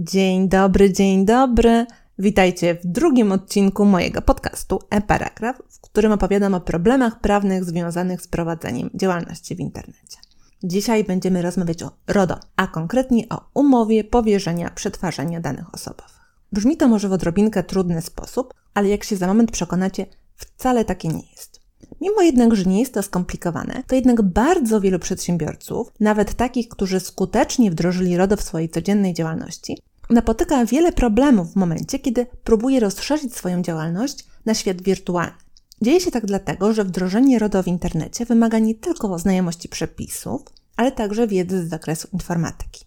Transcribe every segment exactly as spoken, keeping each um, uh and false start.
Dzień dobry, dzień dobry. Witajcie w drugim odcinku mojego podcastu E-Paragraf, w którym opowiadam o problemach prawnych związanych z prowadzeniem działalności w internecie. Dzisiaj będziemy rozmawiać o RODO, a konkretnie o umowie powierzenia przetwarzania danych osobowych. Brzmi to może w odrobinkę trudny sposób, ale jak się za moment przekonacie, wcale takie nie jest. Mimo jednak, że nie jest to skomplikowane, to jednak bardzo wielu przedsiębiorców, nawet takich, którzy skutecznie wdrożyli RODO w swojej codziennej działalności, napotyka wiele problemów w momencie, kiedy próbuje rozszerzyć swoją działalność na świat wirtualny. Dzieje się tak dlatego, że wdrożenie RODO w internecie wymaga nie tylko znajomości przepisów, ale także wiedzy z zakresu informatyki.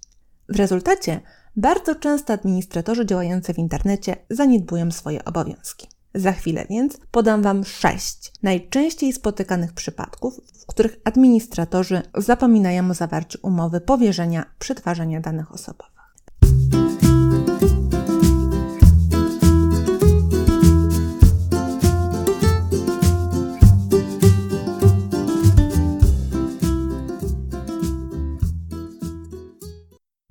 W rezultacie bardzo często administratorzy działający w internecie zaniedbują swoje obowiązki. Za chwilę więc podam Wam sześć najczęściej spotykanych przypadków, w których administratorzy zapominają o zawarciu umowy powierzenia przetwarzania danych osobowych.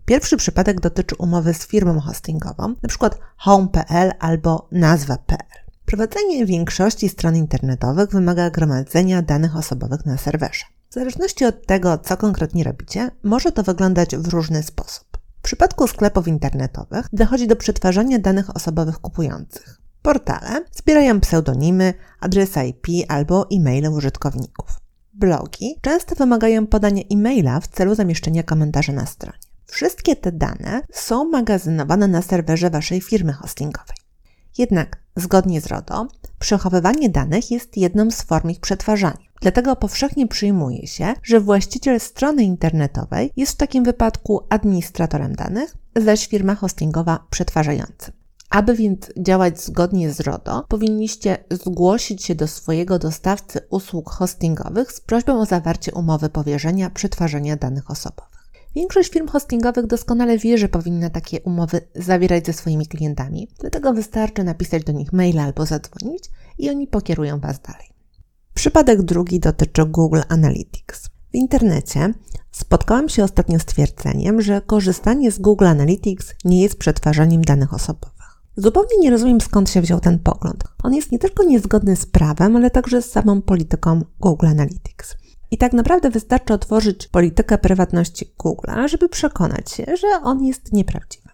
Pierwszy przypadek dotyczy umowy z firmą hostingową, np. home kropka pe el albo nazwa kropka pe el. Prowadzenie większości stron internetowych wymaga gromadzenia danych osobowych na serwerze. W zależności od tego, co konkretnie robicie, może to wyglądać w różny sposób. W przypadku sklepów internetowych dochodzi do przetwarzania danych osobowych kupujących. Portale zbierają pseudonimy, adresy aj pi albo e-maile użytkowników. Blogi często wymagają podania e-maila w celu zamieszczenia komentarzy na stronie. Wszystkie te dane są magazynowane na serwerze Waszej firmy hostingowej. Jednak, zgodnie z RODO, przechowywanie danych jest jedną z form ich przetwarzania. Dlatego powszechnie przyjmuje się, że właściciel strony internetowej jest w takim wypadku administratorem danych, zaś firma hostingowa przetwarzającym. Aby więc działać zgodnie z RODO, powinniście zgłosić się do swojego dostawcy usług hostingowych z prośbą o zawarcie umowy powierzenia przetwarzania danych osobowych. Większość firm hostingowych doskonale wie, że powinna takie umowy zawierać ze swoimi klientami, dlatego wystarczy napisać do nich maila albo zadzwonić i oni pokierują Was dalej. Przypadek drugi dotyczy Google Analytics. W internecie spotkałam się ostatnio z twierdzeniem, że korzystanie z Google Analytics nie jest przetwarzaniem danych osobowych. Zupełnie nie rozumiem, skąd się wziął ten pogląd. On jest nie tylko niezgodny z prawem, ale także z samą polityką Google Analytics. I tak naprawdę wystarczy otworzyć politykę prywatności Google'a, żeby przekonać się, że on jest nieprawdziwy.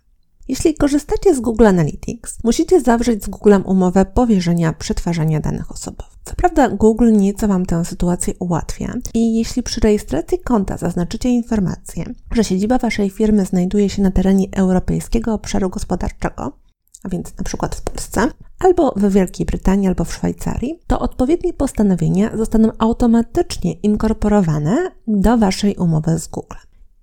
Jeśli korzystacie z Google Analytics, musicie zawrzeć z Googlem umowę powierzenia przetwarzania danych osobowych. Co prawda Google nieco Wam tę sytuację ułatwia i jeśli przy rejestracji konta zaznaczycie informację, że siedziba Waszej firmy znajduje się na terenie Europejskiego Obszaru Gospodarczego, a więc np. w Polsce, albo w Wielkiej Brytanii, albo w Szwajcarii, to odpowiednie postanowienia zostaną automatycznie inkorporowane do Waszej umowy z Google.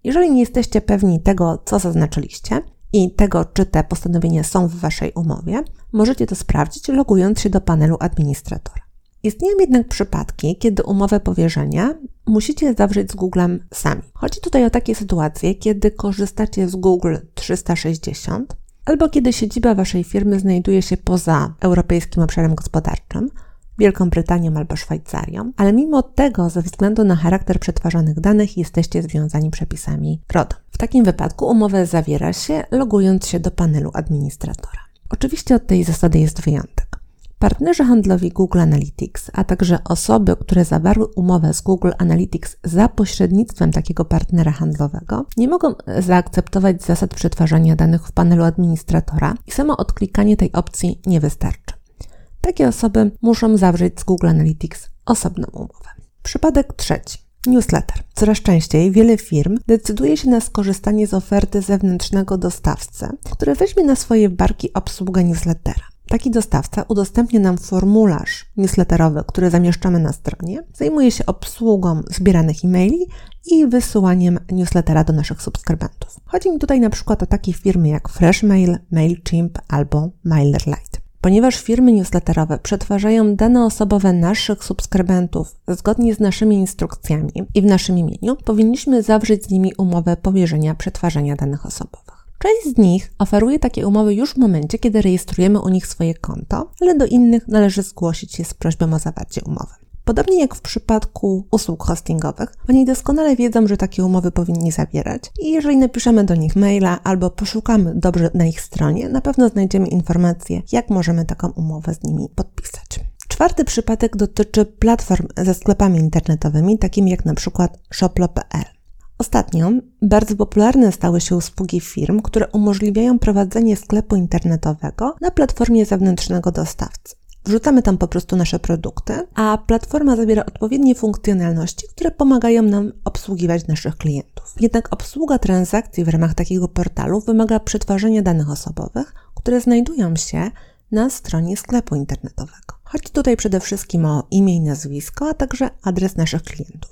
Jeżeli nie jesteście pewni tego, co zaznaczyliście i tego, czy te postanowienia są w Waszej umowie, możecie to sprawdzić, logując się do panelu administratora. Istnieją jednak przypadki, kiedy umowę powierzenia musicie zawrzeć z Googlem sami. Chodzi tutaj o takie sytuacje, kiedy korzystacie z Google trzysta sześćdziesiąt, albo kiedy siedziba Waszej firmy znajduje się poza Europejskim Obszarem Gospodarczym, Wielką Brytanią albo Szwajcarią, ale mimo tego ze względu na charakter przetwarzanych danych jesteście związani przepisami RODO. W takim wypadku umowę zawiera się, logując się do panelu administratora. Oczywiście od tej zasady jest wyjątek. Partnerzy handlowi Google Analytics, a także osoby, które zawarły umowę z Google Analytics za pośrednictwem takiego partnera handlowego, nie mogą zaakceptować zasad przetwarzania danych w panelu administratora i samo odklikanie tej opcji nie wystarczy. Takie osoby muszą zawrzeć z Google Analytics osobną umowę. Przypadek trzeci. Newsletter. Coraz częściej wiele firm decyduje się na skorzystanie z oferty zewnętrznego dostawcy, który weźmie na swoje barki obsługę newslettera. Taki dostawca udostępnia nam formularz newsletterowy, który zamieszczamy na stronie, zajmuje się obsługą zbieranych e-maili i wysyłaniem newslettera do naszych subskrybentów. Chodzi mi tutaj na przykład o takie firmy jak Freshmail, MailChimp albo MailerLite. Ponieważ firmy newsletterowe przetwarzają dane osobowe naszych subskrybentów zgodnie z naszymi instrukcjami i w naszym imieniu, powinniśmy zawrzeć z nimi umowę powierzenia przetwarzania danych osobowych. Część z nich oferuje takie umowy już w momencie, kiedy rejestrujemy u nich swoje konto, ale do innych należy zgłosić się z prośbą o zawarcie umowy. Podobnie jak w przypadku usług hostingowych, oni doskonale wiedzą, że takie umowy powinni zawierać i jeżeli napiszemy do nich maila albo poszukamy dobrze na ich stronie, na pewno znajdziemy informacje, jak możemy taką umowę z nimi podpisać. Czwarty przypadek dotyczy platform ze sklepami internetowymi, takim jak na przykład Shoplo kropka pe el. Ostatnio bardzo popularne stały się usługi firm, które umożliwiają prowadzenie sklepu internetowego na platformie zewnętrznego dostawcy. Wrzucamy tam po prostu nasze produkty, a platforma zawiera odpowiednie funkcjonalności, które pomagają nam obsługiwać naszych klientów. Jednak obsługa transakcji w ramach takiego portalu wymaga przetwarzania danych osobowych, które znajdują się na stronie sklepu internetowego. Chodzi tutaj przede wszystkim o imię i nazwisko, a także adres naszych klientów.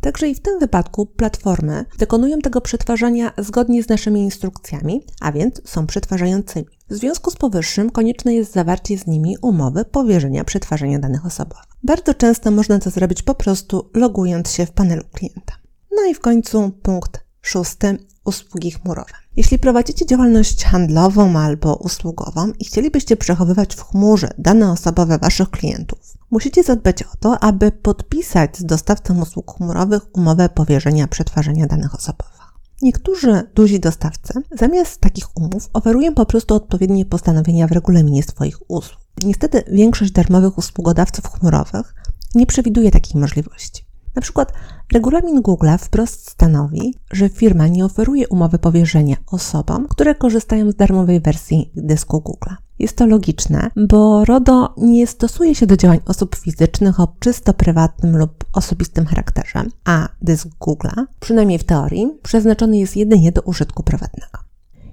Także i w tym wypadku platformy dokonują tego przetwarzania zgodnie z naszymi instrukcjami, a więc są przetwarzającymi. W związku z powyższym konieczne jest zawarcie z nimi umowy powierzenia przetwarzania danych osobowych. Bardzo często można to zrobić po prostu logując się w panelu klienta. No i w końcu punkt szósty. Usługi chmurowe. Jeśli prowadzicie działalność handlową albo usługową i chcielibyście przechowywać w chmurze dane osobowe Waszych klientów, musicie zadbać o to, aby podpisać z dostawcą usług chmurowych umowę powierzenia przetwarzania danych osobowych. Niektórzy duzi dostawcy zamiast takich umów oferują po prostu odpowiednie postanowienia w regulaminie swoich usług. Niestety większość darmowych usługodawców chmurowych nie przewiduje takiej możliwości. Na przykład regulamin Google wprost stanowi, że firma nie oferuje umowy powierzenia osobom, które korzystają z darmowej wersji dysku Google. Jest to logiczne, bo RODO nie stosuje się do działań osób fizycznych o czysto prywatnym lub osobistym charakterze, a dysk Google, przynajmniej w teorii, przeznaczony jest jedynie do użytku prywatnego.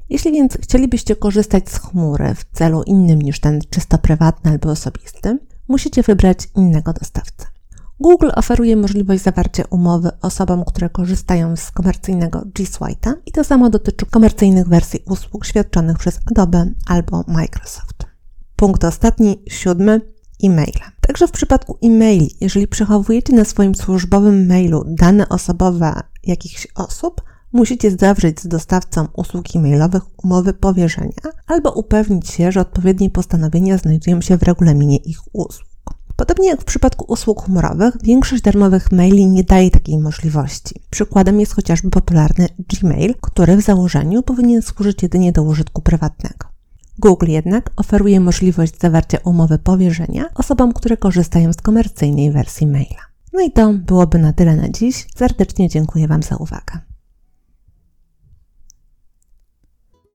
Jeśli więc chcielibyście korzystać z chmury w celu innym niż ten czysto prywatny albo osobisty, musicie wybrać innego dostawcę. Google oferuje możliwość zawarcia umowy osobom, które korzystają z komercyjnego G Suite'a i to samo dotyczy komercyjnych wersji usług świadczonych przez Adobe albo Microsoft. Punkt ostatni, siódmy, e-maile. Także w przypadku e-maili, jeżeli przechowujecie na swoim służbowym mailu dane osobowe jakichś osób, musicie zawrzeć z dostawcą usług e-mailowych umowy powierzenia albo upewnić się, że odpowiednie postanowienia znajdują się w regulaminie ich usług. Podobnie jak w przypadku usług chmurowych, większość darmowych maili nie daje takiej możliwości. Przykładem jest chociażby popularny Gmail, który w założeniu powinien służyć jedynie do użytku prywatnego. Google jednak oferuje możliwość zawarcia umowy powierzenia osobom, które korzystają z komercyjnej wersji maila. No i to byłoby na tyle na dziś. Serdecznie dziękuję Wam za uwagę.